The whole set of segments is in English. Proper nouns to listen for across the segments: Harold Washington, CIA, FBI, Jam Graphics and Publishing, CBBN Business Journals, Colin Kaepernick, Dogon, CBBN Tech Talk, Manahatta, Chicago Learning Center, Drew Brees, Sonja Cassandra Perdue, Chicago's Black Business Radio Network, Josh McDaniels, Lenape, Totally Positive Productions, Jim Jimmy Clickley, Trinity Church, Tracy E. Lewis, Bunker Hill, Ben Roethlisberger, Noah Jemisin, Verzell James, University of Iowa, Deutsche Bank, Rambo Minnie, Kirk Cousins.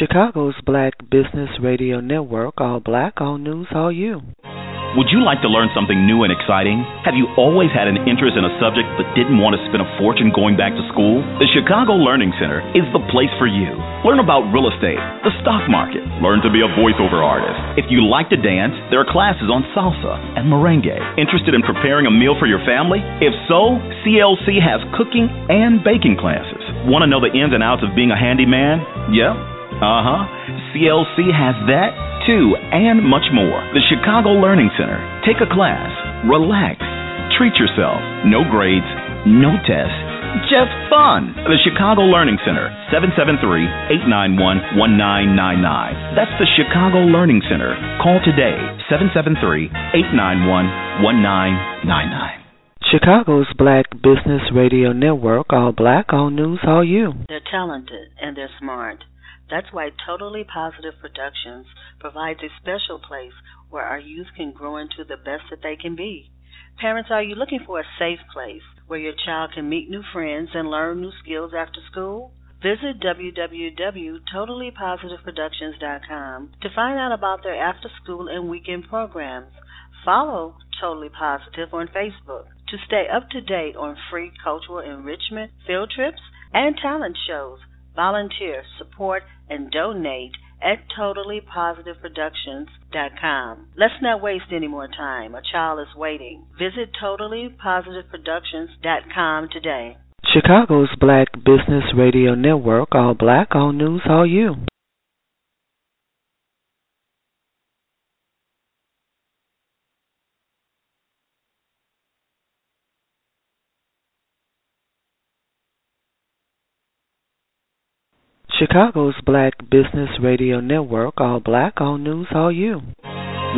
Chicago's Black Business Radio Network, all black, all news, all you. Would you like to learn something new and exciting? Have you always had an interest in a subject but didn't want to spend a fortune going back to school? The Chicago Learning Center is the place for you. Learn about real estate, the stock market. Learn to be a voiceover artist. If you like to dance, there are classes on salsa and merengue. Interested in preparing a meal for your family? If so, CLC has cooking and baking classes. Want to know the ins and outs of being a handyman? Yeah. CLC has that, too, and much more. The Chicago Learning Center. Take a class. Relax. Treat yourself. No grades. No tests. Just fun. The Chicago Learning Center. 773-891-1999. That's the Chicago Learning Center. Call today. 773-891-1999. Chicago's Black Business Radio Network. All black, all news, all you. They're talented and they're smart. That's why Totally Positive Productions provides a special place where our youth can grow into the best that they can be. Parents, are you looking for a safe place where your child can meet new friends and learn new skills after school? Visit www.totallypositiveproductions.com to find out about their after-school and weekend programs. Follow Totally Positive on Facebook to stay up to date on free cultural enrichment, field trips, and talent shows. Volunteer, support, and donate at TotallyPositiveProductions.com. Let's not waste any more time. A child is waiting. Visit TotallyPositiveProductions.com today. Chicago's Black Business Radio Network. All black, all news, all you. Chicago's Black Business Radio Network, all black, all news, all you.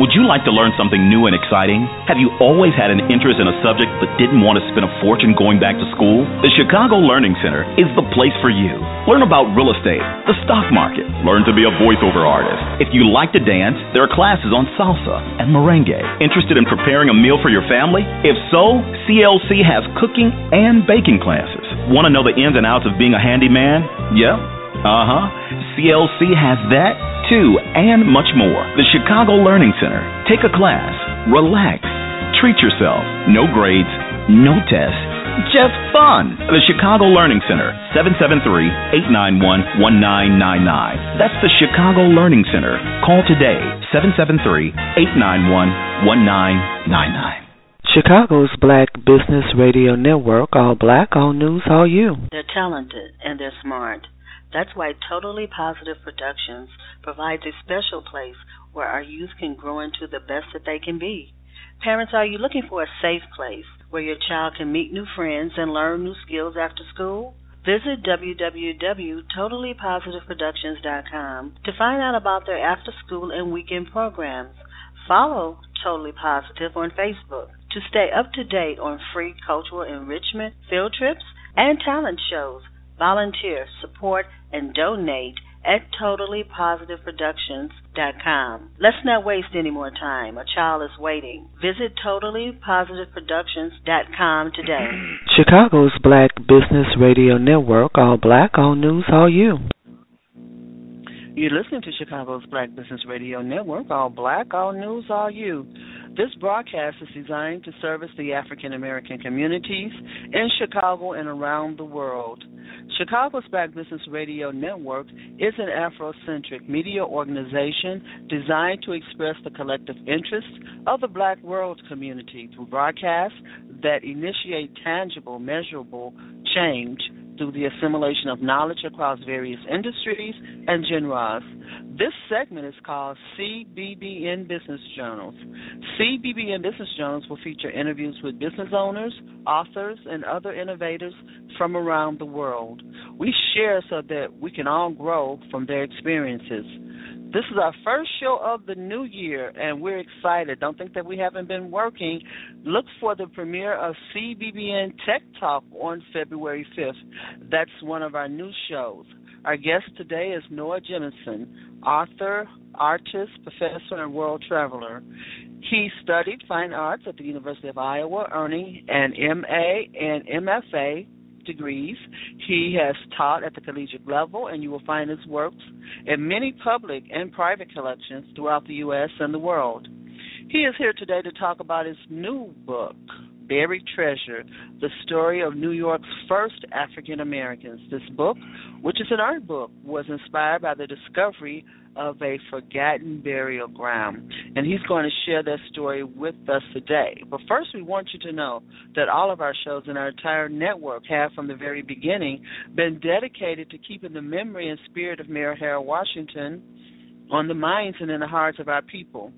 Would you like to learn something new and exciting? Have you always had an interest in a subject but didn't want to spend a fortune going back to school? The Chicago Learning Center is the place for you. Learn about real estate, the stock market. Learn to be a voiceover artist. If you like to dance, there are classes on salsa and merengue. Interested in preparing a meal for your family? If so, CLC has cooking and baking classes. Want to know the ins and outs of being a handyman? Yeah. CLC has that, too, and much more. The Chicago Learning Center. Take a class. Relax. Treat yourself. No grades. No tests. Just fun. The Chicago Learning Center. 773-891-1999. That's the Chicago Learning Center. Call today. 773-891-1999. Chicago's Black Business Radio Network. All black, all news, all you. They're talented and they're smart. That's why Totally Positive Productions provides a special place where our youth can grow into the best that they can be. Parents, are you looking for a safe place where your child can meet new friends and learn new skills after school? Visit www.totallypositiveproductions.com to find out about their after-school and weekend programs. Follow Totally Positive on Facebook to stay up to date on free cultural enrichment, field trips, and talent shows. Volunteer, support, and donate at TotallyPositiveProductions.com. Let's not waste any more time. A child is waiting. Visit TotallyPositiveProductions.com today. Chicago's Black Business Radio Network. All black, all news, all you. You're listening to Chicago's Black Business Radio Network. All black, all news, all you. This broadcast is designed to service the African American communities in Chicago and around the world. Chicago's Black Business Radio Network is an Afrocentric media organization designed to express the collective interests of the black world community through broadcasts that initiate tangible, measurable change through the assimilation of knowledge across various industries and genres. This segment is called CBBN Business Journals. CBBN Business Journals will feature interviews with business owners, authors, and other innovators from around the world. We share so that we can all grow from their experiences. This is our first show of the new year, and we're excited. Don't think that we haven't been working. Look for the premiere of CBBN Tech Talk on February 5th. That's one of our new shows. Our guest today is Noah Jemisin, author, artist, professor, and world traveler. He studied fine arts at the University of Iowa, earning an MA and MFA degrees. He has taught at the collegiate level, and you will find his works in many public and private collections throughout the U.S. and the world. He is here today to talk about his new book, Buried Treasure: The Story of New York's First African Americans. This book, which is an art book, was inspired by the discovery of a forgotten burial ground, and he's going to share that story with us today. But first, we want you to know that all of our shows and our entire network have, from the very beginning, been dedicated to keeping the memory and spirit of Mayor Harold Washington on the minds and in the hearts of our people.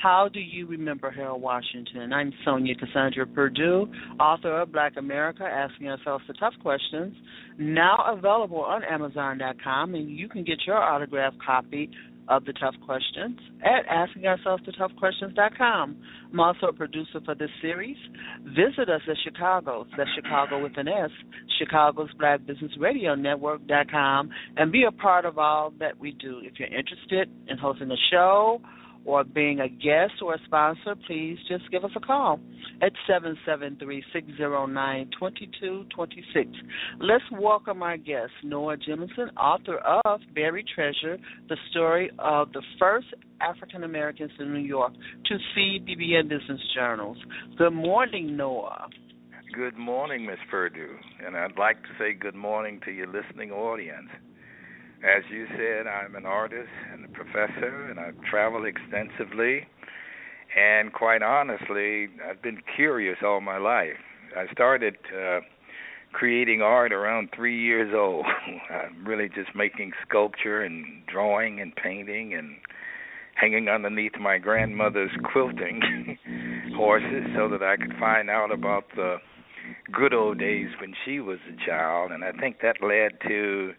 How do you remember Harold Washington? I'm Sonja Cassandra Perdue, author of Black America, Asking Ourselves the Tough Questions, now available on Amazon.com, and you can get your autographed copy of The Tough Questions at AskingOurselvesTheToughQuestions.com. I'm also a producer for this series. Visit us at Chicago's, that's Chicago with an S, Chicago's Black Business Radio Network.com, and be a part of all that we do. If you're interested in hosting a show, or being a guest or a sponsor, please just give us a call at 773-609-2226. Let's welcome our guest, Noah Jemisin, author of Buried Treasure, The Story of the First African Americans in New York, to CBBN Business Journals. Good morning, Noah. Good morning, Ms. Perdue, and I'd like to say good morning to your listening audience. As you said, I'm an artist and a professor, and I've traveled extensively. And quite honestly, I've been curious all my life. I started creating art around 3 years old. I'm really just making sculpture and drawing and painting and hanging underneath my grandmother's quilting horses so that I could find out about the good old days when she was a child. And I think that led to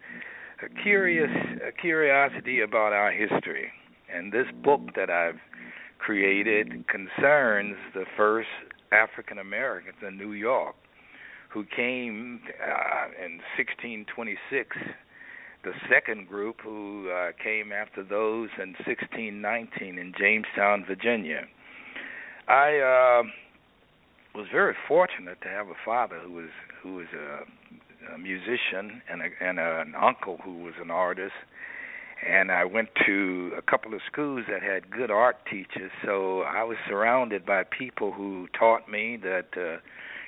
a curiosity about our history. And this book that I've created concerns the first African Americans in New York who came in 1626, the second group who came after those in 1619 in Jamestown, Virginia. I was very fortunate to have a father who was a musician and an uncle who was an artist, and I went to a couple of schools that had good art teachers, so I was surrounded by people who taught me that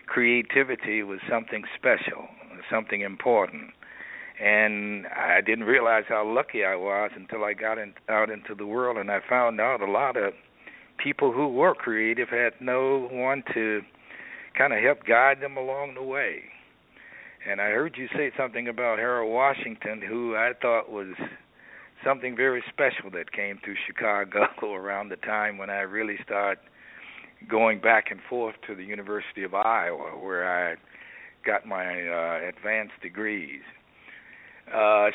creativity was something special, something important. And I didn't realize how lucky I was until I got out into the world, and I found out a lot of people who were creative had no one to kind of help guide them along the way. And I heard you say something about Harold Washington, who I thought was something very special that came through Chicago around the time when I really started going back and forth to the University of Iowa, where I got my advanced degrees.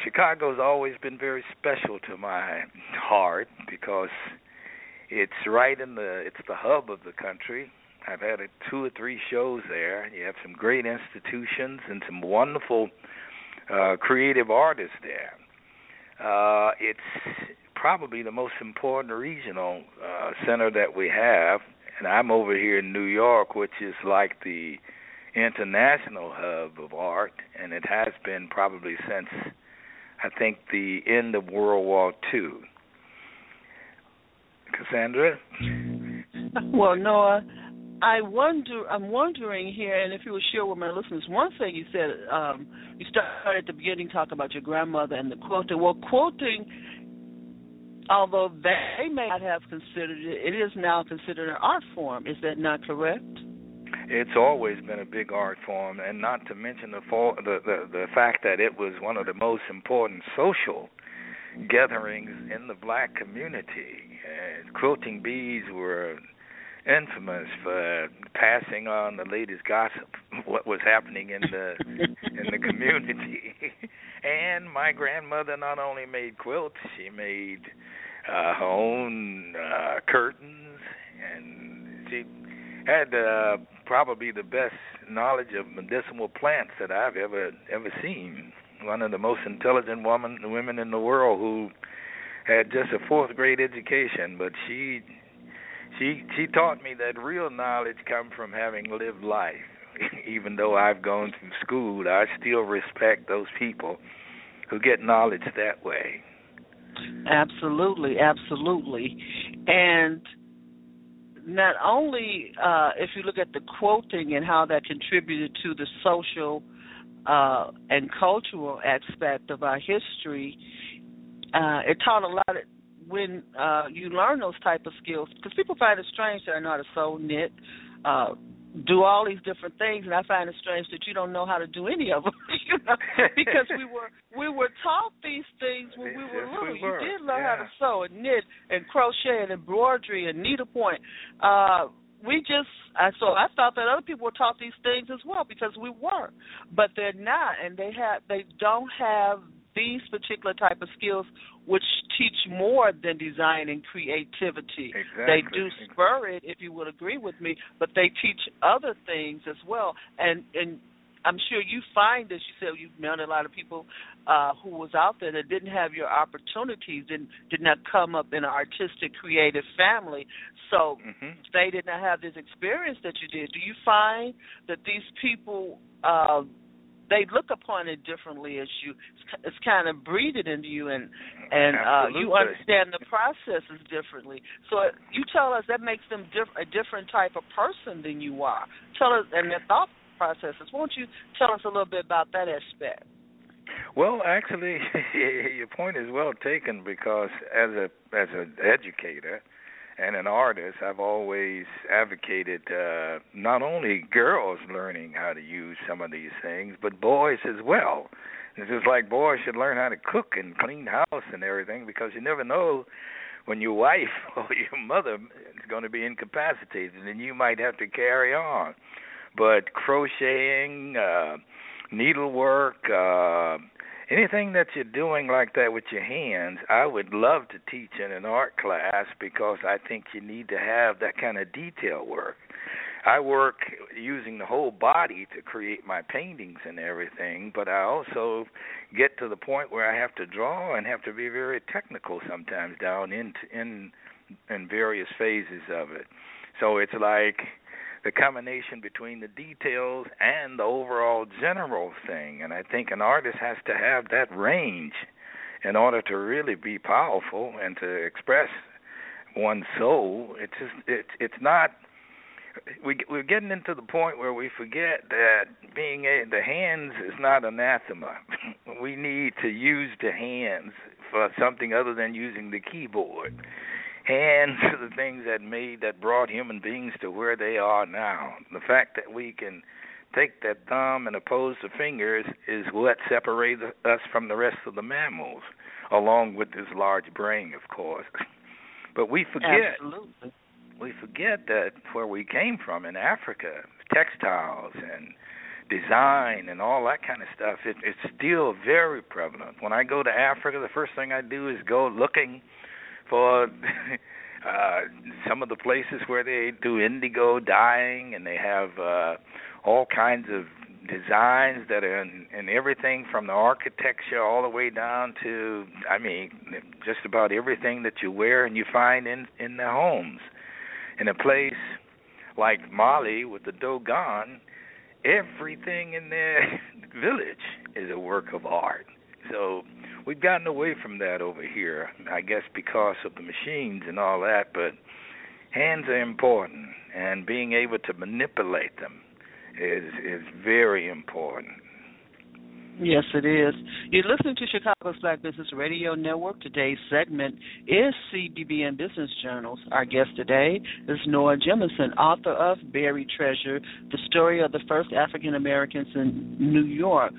Chicago's always been very special to my heart because it's right it's the hub of the country. I've had two or three shows there. You have some great institutions and some wonderful creative artists there. It's probably the most important regional center that we have, and I'm over here in New York, which is like the international hub of art, and it has been probably since, I think, the end of World War II. Cassandra? Well, Noah, I'm wondering here, and if you would share with my listeners, one thing you said, you started at the beginning talking about your grandmother and the quilting. Well, quilting, although they may not have considered it, it is now considered an art form. Is that not correct? it's always been a big art form, and not to mention the fact that it was one of the most important social gatherings in the black community. Quilting bees were infamous for passing on the latest gossip, what was happening in the in the community. And my grandmother not only made quilts, she made her own curtains, and she had probably the best knowledge of medicinal plants that I've ever seen. One of the most intelligent women in the world, who had just a fourth grade education, but she taught me that real knowledge comes from having lived life. Even though I've gone through school, I still respect those people who get knowledge that way. Absolutely, absolutely. And not only if you look at the quilting and how that contributed to the social and cultural aspect of our history, it taught a lot of, when you learn those type of skills, because people find it strange that I know how to sew, knit, do all these different things, and I find it strange that you don't know how to do any of them, you know, because we were taught these things when we were little. You did learn how to sew and knit and crochet and embroidery and needlepoint. I thought that other people were taught these things as well, because we were, but they're not, and they don't have these particular type of skills, which teach more than design and creativity. Exactly. They do spur it, if you would agree with me, but they teach other things as well. And I'm sure you find this. You said you met a lot of people who was out there that didn't have your opportunities and did not come up in an artistic, creative family, so they did not have this experience that you did. Do you find that these people they look upon it differently as you? It's kind of breeded into you, and you understand the processes differently. So you tell us that makes them a different type of person than you are. Tell us, and their thought processes. Won't you tell us a little bit about that aspect? Well, actually, your point is well taken, because as an educator and an artist, I've always advocated not only girls learning how to use some of these things, but boys as well. It's just like boys should learn how to cook and clean house and everything, because you never know when your wife or your mother is going to be incapacitated, and you might have to carry on. But crocheting, needlework, anything that you're doing like that with your hands, I would love to teach in an art class, because I think you need to have that kind of detail work. I work using the whole body to create my paintings and everything, but I also get to the point where I have to draw and have to be very technical sometimes down in various phases of it. So it's like the combination between the details and the overall general thing. And I think an artist has to have that range in order to really be powerful and to express one's soul. It's just, it's not, we're getting into the point where we forget that the hands is not anathema. We need to use the hands for something other than using the keyboard. Hands are the things that brought human beings to where they are now. The fact that we can take that thumb and oppose the fingers is what separates us from the rest of the mammals, along with this large brain, of course. But we forget. Absolutely. We forget that where we came from in Africa, textiles and design and all that kind of stuff, it's still very prevalent. When I go to Africa, the first thing I do is go looking for some of the places where they do indigo dyeing, and they have all kinds of designs that are in everything from the architecture all the way down to, I mean, just about everything that you wear and you find in their homes. In a place like Mali with the Dogon, everything in their village is a work of art. So we've gotten away from that over here, I guess, because of the machines and all that, but hands are important, and being able to manipulate them is very important. Yes, it is. You're listening to Chicago's Black Business Radio Network. Today's segment is CBBN Business Journals. Our guest today is Noah Jemisin, author of Buried Treasure, The Story of the First African Americans in New York.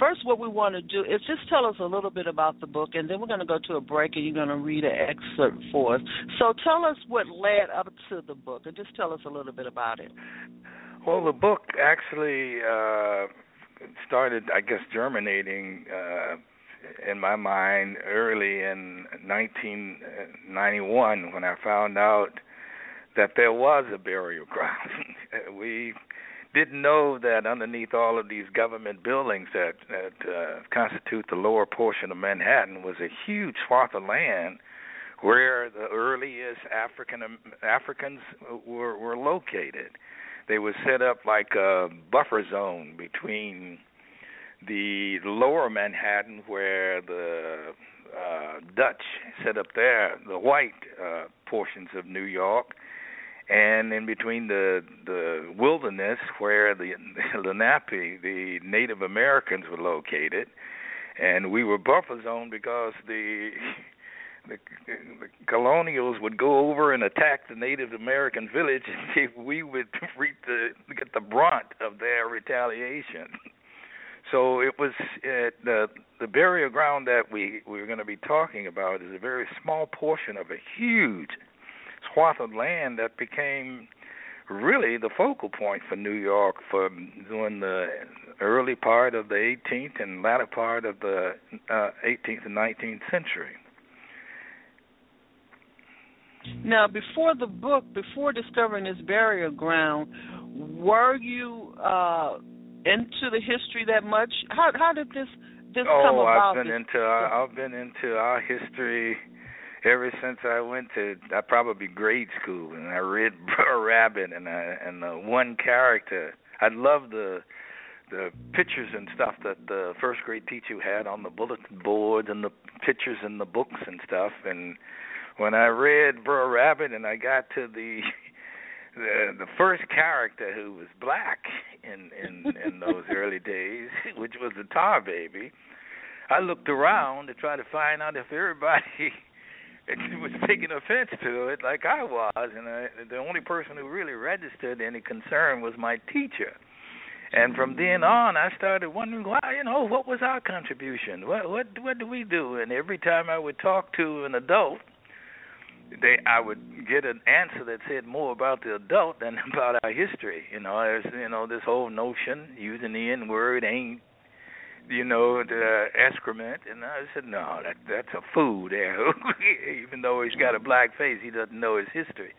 First, what we want to do is just tell us a little bit about the book, and then we're going to go to a break, and you're going to read an excerpt for us. So tell us what led up to the book, and just tell us a little bit about it. Well, the book actually started, I guess, germinating in my mind early in 1991 when I found out that there was a burial ground. We didn't know that underneath all of these government buildings that constitute the lower portion of Manhattan was a huge swath of land where the earliest Africans were located. They would set up like a buffer zone between the lower Manhattan where the Dutch set up there, the white portions of New York, and in between the wilderness where the Lenape, the Native Americans, were located. And we were buffer zone because the colonials would go over and attack the Native American village if we would get the brunt of their retaliation. So it was the burial ground that we were going to be talking about is a very small portion of a huge swath of land that became really the focal point for New York for during the early part of the 18th and latter part of the 18th and 19th century. Now, before the book, before discovering this burial ground, were you into the history that much? How did this come about? I've been into our history ever since I probably grade school, and I read Br'er Rabbit and the one character. I loved the pictures and stuff that the first grade teacher had on the bulletin boards and the pictures in the books and stuff. And when I read Br'er Rabbit and I got to the first character who was black in those early days, which was the Tar Baby, I looked around to try to find out if everybody was taking offense to it like I was, and the only person who really registered any concern was my teacher. And from then on, I started wondering, what was our contribution? What do we do? And every time I would talk to an adult, I would get an answer that said more about the adult than about our history. There's this whole notion using the N-word ain't, the excrement. And I said, no, that's a fool there. Even though he's got a black face, he doesn't know his history.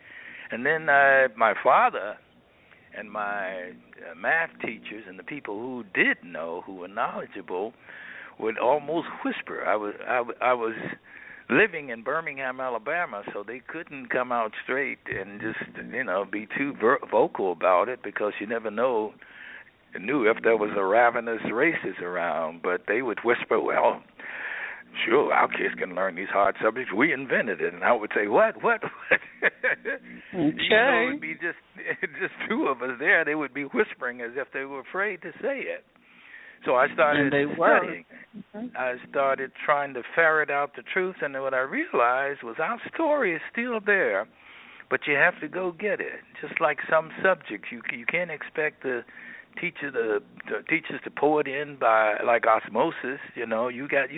And then my father and my math teachers and the people who did know, who were knowledgeable, would almost whisper. I was living in Birmingham, Alabama, so they couldn't come out straight and just, be too vocal about it because you never know. Knew if there was a ravenous racist around, but they would whisper, well, sure, our kids can learn these hard subjects. We invented it. And I would say, what? Okay. It would be just two of us there. They would be whispering as if they were afraid to say it. So I started studying. Mm-hmm. I started trying to ferret out the truth, and what I realized was our story is still there, but you have to go get it. Just like some subjects, you can't expect the teachers to pull it in by like osmosis. You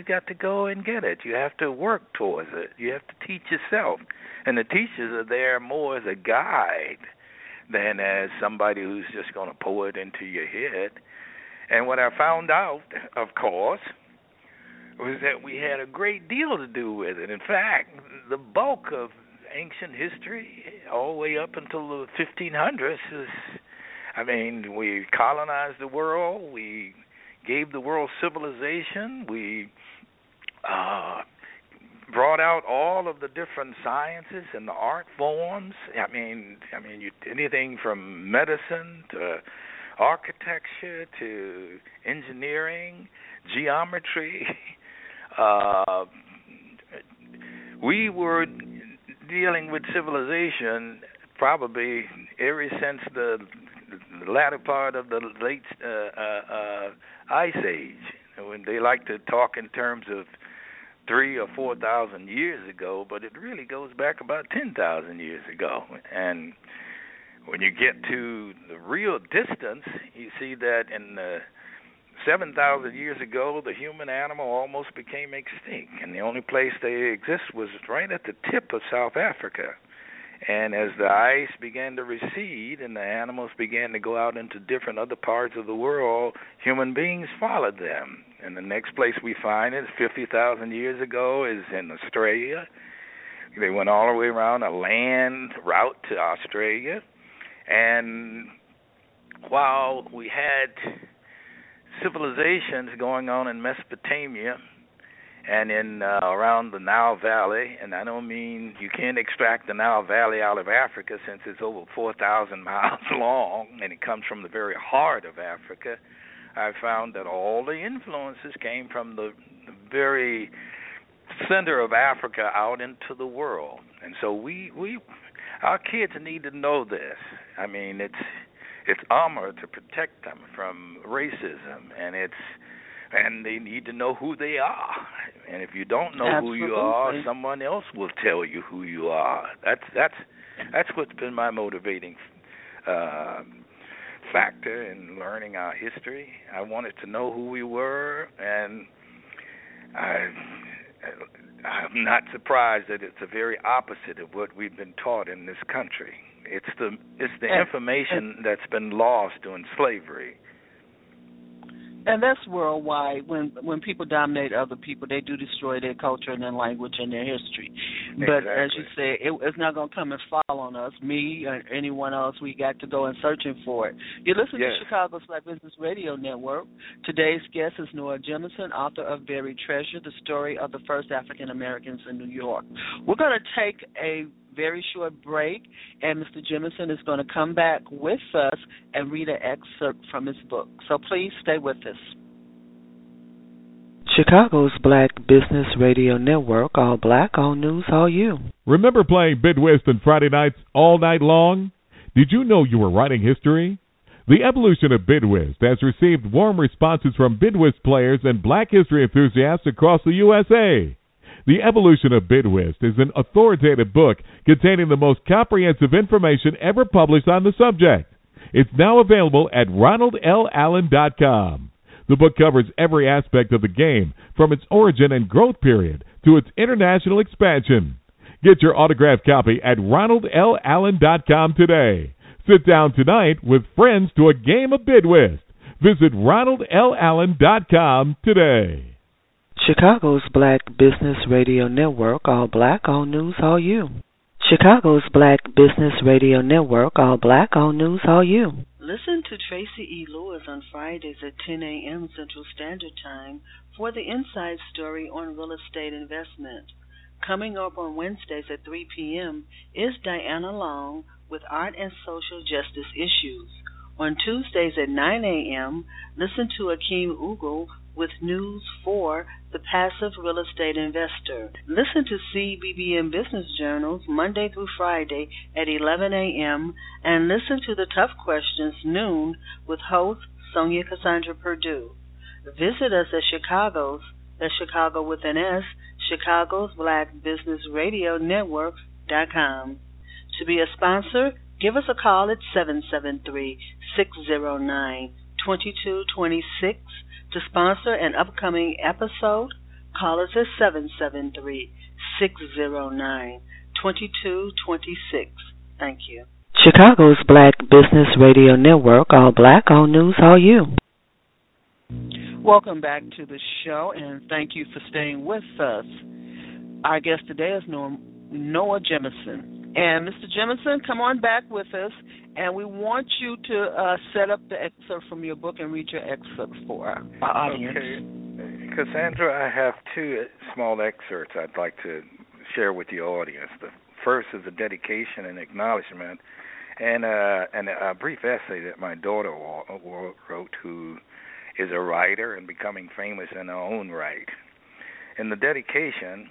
got to go and get it. You have to work towards it. You have to teach yourself, and the teachers are there more as a guide than as somebody who's just going to pull it into your head. And what I found out, of course, was that we had a great deal to do with it. In fact, the bulk of ancient history, all the way up until the 1500s, we colonized the world, we gave the world civilization, we brought out all of the different sciences and the art forms. Anything from medicine to architecture to engineering, geometry. We were dealing with civilization probably ever since the latter part of the late Ice Age. when they like to talk in terms of 3,000 or 4,000 years ago, but it really goes back about 10,000 years ago. And when you get to the real distance, you see that in 7,000 years ago, the human animal almost became extinct, and the only place they exist was right at the tip of South Africa. And as the ice began to recede and the animals began to go out into different other parts of the world, human beings followed them. And the next place we find it, 50,000 years ago, is in Australia. They went all the way around a land route to Australia. And while we had civilizations going on in Mesopotamia and in around the Nile Valley, and I don't mean you can't extract the Nile Valley out of Africa since it's over 4,000 miles long and it comes from the very heart of Africa, I found that all the influences came from the very center of Africa out into the world. And so we our kids need to know this. I mean, it's armor to protect them from racism, and they need to know who they are. And if you don't know Absolutely. Who you are, someone else will tell you who you are. That's what's been my motivating factor in learning our history. I wanted to know who we were, and I'm not surprised that it's the very opposite of what we've been taught in this country. It's the information that's been lost during slavery. And that's worldwide. When people dominate other people, they do destroy their culture and their language and their history. Exactly. But as you say, it's not going to come and fall on us, me or anyone else. We got to go in searching for it. You're listening to Chicago's Black Business Radio Network. Today's guest is Noah Jemisin, author of Buried Treasure, The Story of the First African Americans in New York. We're going to take a very short break, and Mr. Jemisin is going to come back with us and read an excerpt from his book. So please stay with us. Chicago's Black Business Radio Network, all black, all news, all you. Remember playing Midwest on Friday nights all night long? Did you know you were writing history? The evolution of Midwest has received warm responses from Midwest players and black history enthusiasts across the USA. The Evolution of Midwest is an authoritative book containing the most comprehensive information ever published on the subject. It's now available at RonaldLAllen.com. The book covers every aspect of the game, from its origin and growth period to its international expansion. Get your autographed copy at RonaldLAllen.com today. Sit down tonight with friends to a game of Midwest. Visit RonaldLAllen.com today. Chicago's Black Business Radio Network, all black, all news, all you. Chicago's Black Business Radio Network, all black, all news, all you. Listen to Tracy E. Lewis on Fridays at 10 a.m. Central Standard Time for the inside story on real estate investment. Coming up on Wednesdays at 3 p.m. is Diana Long with Art and Social Justice Issues. On Tuesdays at 9 a.m., listen to Akeem Ugle with news for the passive real estate investor. Listen to CBBN Business Journals Monday through Friday at 11 a.m. and listen to the Tough Questions noon with host Sonja Cassandra Perdue. Visit us at Chicago's, that's Chicago with an S, Chicago's Black Business Radio Network.com. To be a sponsor, give us a call at 773-609-2226. To sponsor an upcoming episode, call us at 773-609-2226. Thank you. Chicago's Black Business Radio Network, all black, all news, all you. Welcome back to the show, and thank you for staying with us. Our guest today is Noah Jemisin. And Mr. Jemisin, come on back with us, and we want you to set up the excerpt from your book and read your excerpt for our audience. Okay. Cassandra, I have two small excerpts I'd like to share with the audience. The first is a dedication and acknowledgement and a brief essay that my daughter wrote, who is a writer and becoming famous in her own right. In the dedication,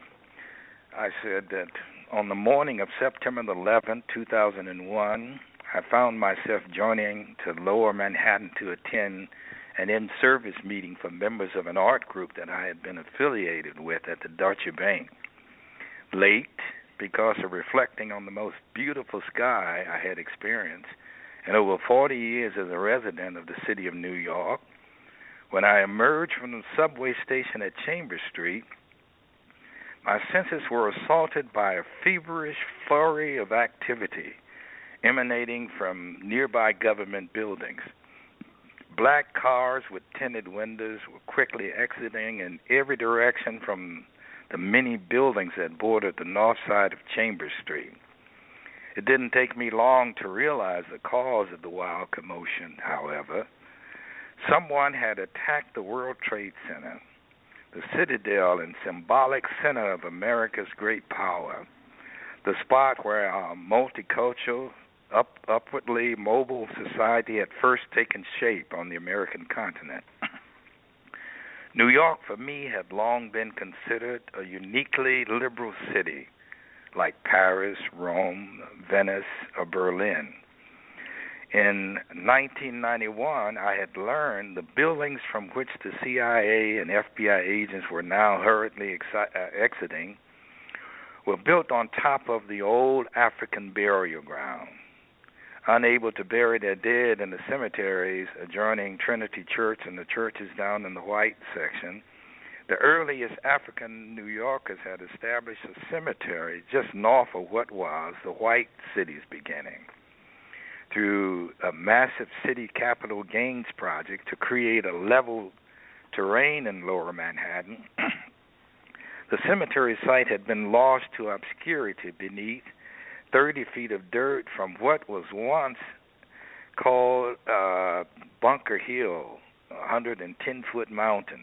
I said that on the morning of September 11, 2001, I found myself journeying to Lower Manhattan to attend an in-service meeting for members of an art group that I had been affiliated with at the Deutsche Bank. Late, because of reflecting on the most beautiful sky I had experienced in over 40 years as a resident of the city of New York, when I emerged from the subway station at Chambers Street, my senses were assaulted by a feverish flurry of activity emanating from nearby government buildings. Black cars with tinted windows were quickly exiting in every direction from the many buildings that bordered the north side of Chambers Street. It didn't take me long to realize the cause of the wild commotion, however. Someone had attacked the World Trade Center, the citadel and symbolic center of America's great power, the spot where our multicultural, upwardly mobile society had first taken shape on the American continent. New York, for me, had long been considered a uniquely liberal city, like Paris, Rome, Venice, or Berlin. In 1991, I had learned the buildings from which the CIA and FBI agents were now hurriedly exiting were built on top of the old African burial ground. Unable to bury their dead in the cemeteries adjoining Trinity Church and the churches down in the white section, the earliest African New Yorkers had established a cemetery just north of what was the white city's beginning, through a massive city capital gains project to create a level terrain in lower Manhattan. The cemetery site had been lost to obscurity beneath 30 feet of dirt from what was once called Bunker Hill, a 110-foot mountain.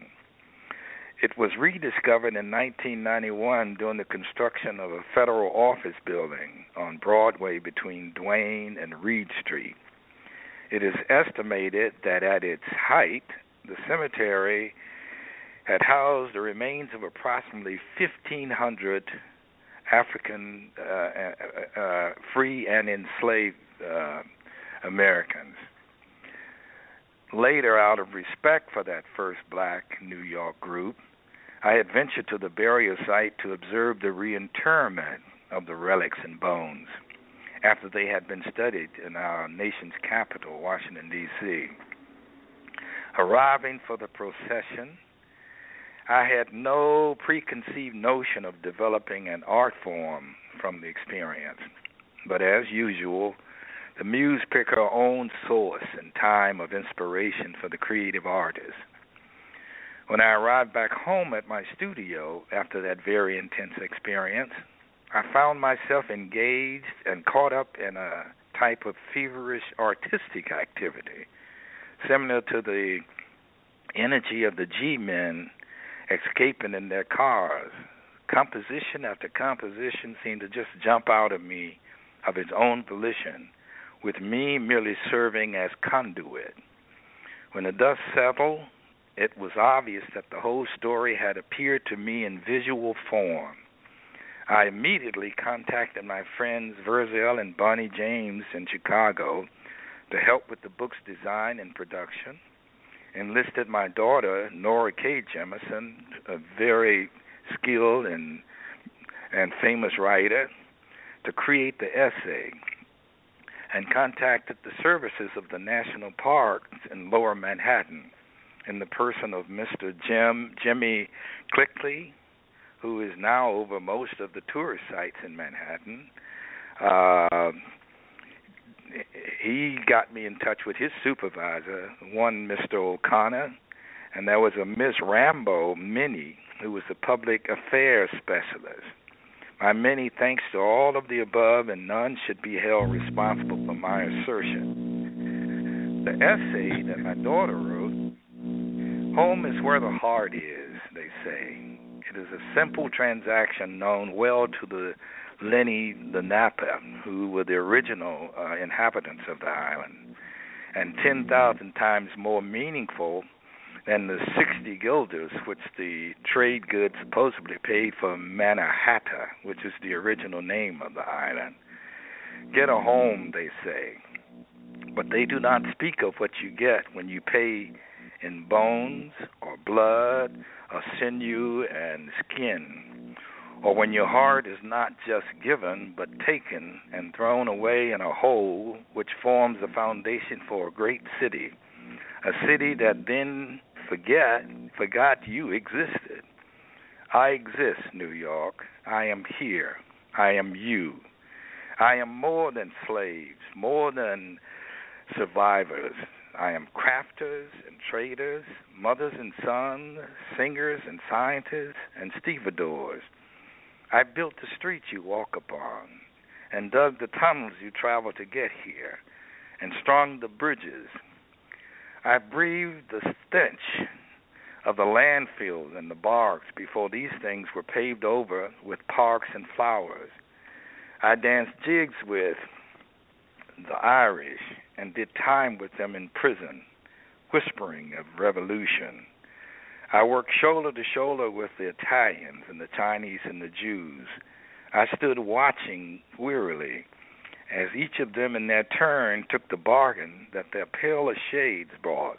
It was rediscovered in 1991 during the construction of a federal office building on Broadway between Duane and Reed Street. It is estimated that at its height, the cemetery had housed the remains of approximately 1,500 African free and enslaved Americans. Later, out of respect for that first black New York group, I had ventured to the burial site to observe the reinterment of the relics and bones after they had been studied in our nation's capital, Washington, D.C. Arriving for the procession, I had no preconceived notion of developing an art form from the experience, but as usual, the muse picked her own source and time of inspiration for the creative artist. When I arrived back home at my studio after that very intense experience, I found myself engaged and caught up in a type of feverish artistic activity, similar to the energy of the G-men escaping in their cars. Composition after composition seemed to just jump out of me of its own volition, with me merely serving as conduit. When the dust settled, it was obvious that the whole story had appeared to me in visual form. I immediately contacted my friends Verzell and Bonnie James in Chicago to help with the book's design and production, enlisted my daughter, Noah Jemisin, a very skilled and famous writer, to create the essay, and contacted the services of the National Parks in Lower Manhattan in the person of Mr. Jim Jimmy Clickley, who is now over most of the tourist sites in Manhattan. He got me in touch with his supervisor, one Mr. O'Connor, and there was a Miss Rambo Minnie, who was the public affairs specialist. My many thanks to all of the above, and none should be held responsible for my assertion. The essay that my daughter wrote, "Home is where the heart is," they say. It is a simple transaction known well to the Lenape, who were the original inhabitants of the island, and 10,000 times more meaningful than the 60 guilders which the trade goods supposedly paid for Manahatta, which is the original name of the island. Get a home, they say, but they do not speak of what you get when you pay in bones or blood or sinew and skin, or when your heart is not just given but taken and thrown away in a whole which forms the foundation for a great city, a city that then forgot you existed. I exist, New York. I am here. I am you. I am more than slaves, more than survivors. I am crafters and traders, mothers and sons, singers and scientists, and stevedores. I built the streets you walk upon, and dug the tunnels you travel to get here, and strung the bridges. I breathed the stench of the landfills and the barks before these things were paved over with parks and flowers. I danced jigs with the Irish and did time with them in prison, whispering of revolution. I worked shoulder to shoulder with the Italians and the Chinese and the Jews. I stood watching wearily as each of them in their turn took the bargain that their paler shades brought.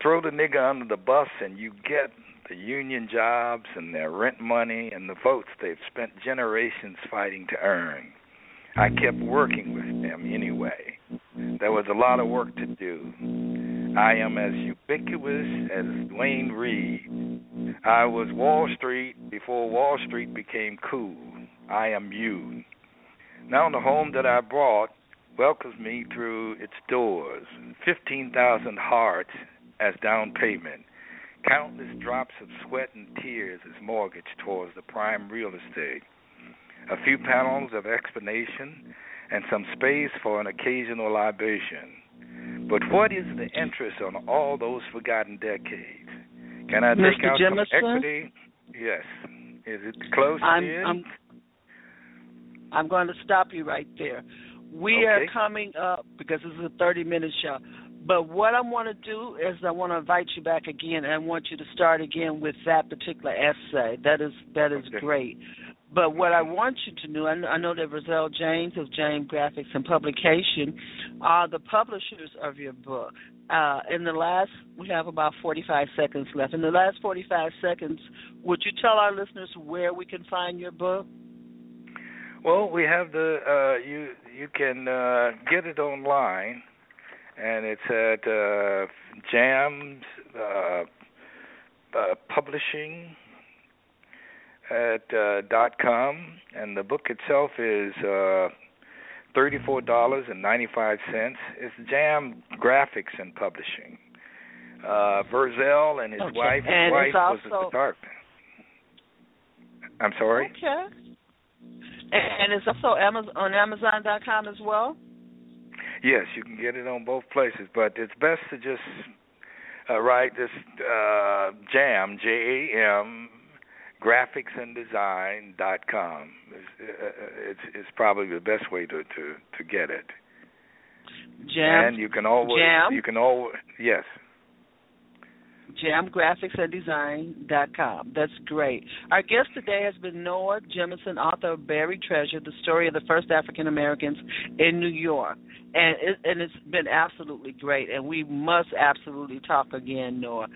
Throw the nigger under the bus and you get the union jobs and their rent money and the votes they've spent generations fighting to earn. I kept working with them anyway. There was a lot of work to do. I am as ubiquitous as Dwayne Reed. I was Wall Street before Wall Street became cool. I am you. Now the home that I brought welcomes me through its doors, 15,000 hearts as down payment, countless drops of sweat and tears as mortgage towards the prime real estate, a few panels of explanation, and some space for an occasional libation. But what is the interest on all those forgotten decades? Can I take out some equity? Yes. Is it close to it? I'm going to stop you right there. We are coming up, because this is a 30-minute show, but what I want to do is I want to invite you back again, and I want you to start again with that particular essay. That is great. But what I want you to know, I know that Verzell James of Jam Graphics and Publishing are the publishers of your book. We have about 45 seconds left. In the last 45 seconds, would you tell our listeners where we can find your book? Well, we have you can get it online, and it's at Jam's Publishing at .com, and the book itself is $34.95. It's Jam Graphics and Publishing. Verzell and his wife. His wife was a photographer. I'm sorry? Okay. And it's also on Amazon.com as well? Yes, you can get it on both places, but it's best to just write this Jam, J-A-M, graphicsanddesign.com. It's probably the best way to get it. Jam. And you can always... Jam. You can always... Yes. JamGraphicsAndDesign.com. That's great. Our guest today has been Noah Jemisin, author of Buried Treasure, the story of the first African Americans in New York. And it's been absolutely great, and we must absolutely talk again, Noah.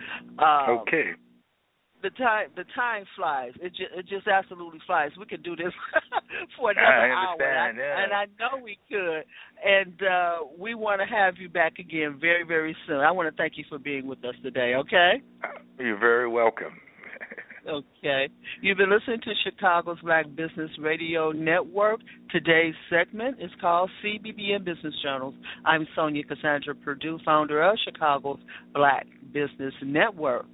Okay. The time flies. It just absolutely flies. We could do this for another hour, and I know we could. And we want to have you back again very, very soon. I want to thank you for being with us today, okay? You're very welcome. Okay. You've been listening to Chicago's Black Business Radio Network. Today's segment is called CBBN Business Journals. I'm Sonja Cassandra Perdue, founder of Chicago's Black Business Network.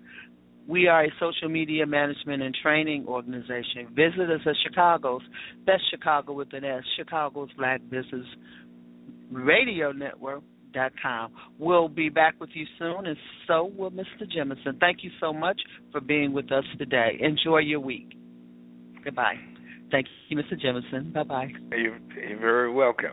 We are a social media management and training organization. Visit us at Chicago's, that's Chicago with an S, Chicago's Black Business Radio Network.com. We'll be back with you soon, and so will Mr. Jemisin. Thank you so much for being with us today. Enjoy your week. Goodbye. Thank you, Mr. Jemisin. Bye-bye. You're very welcome.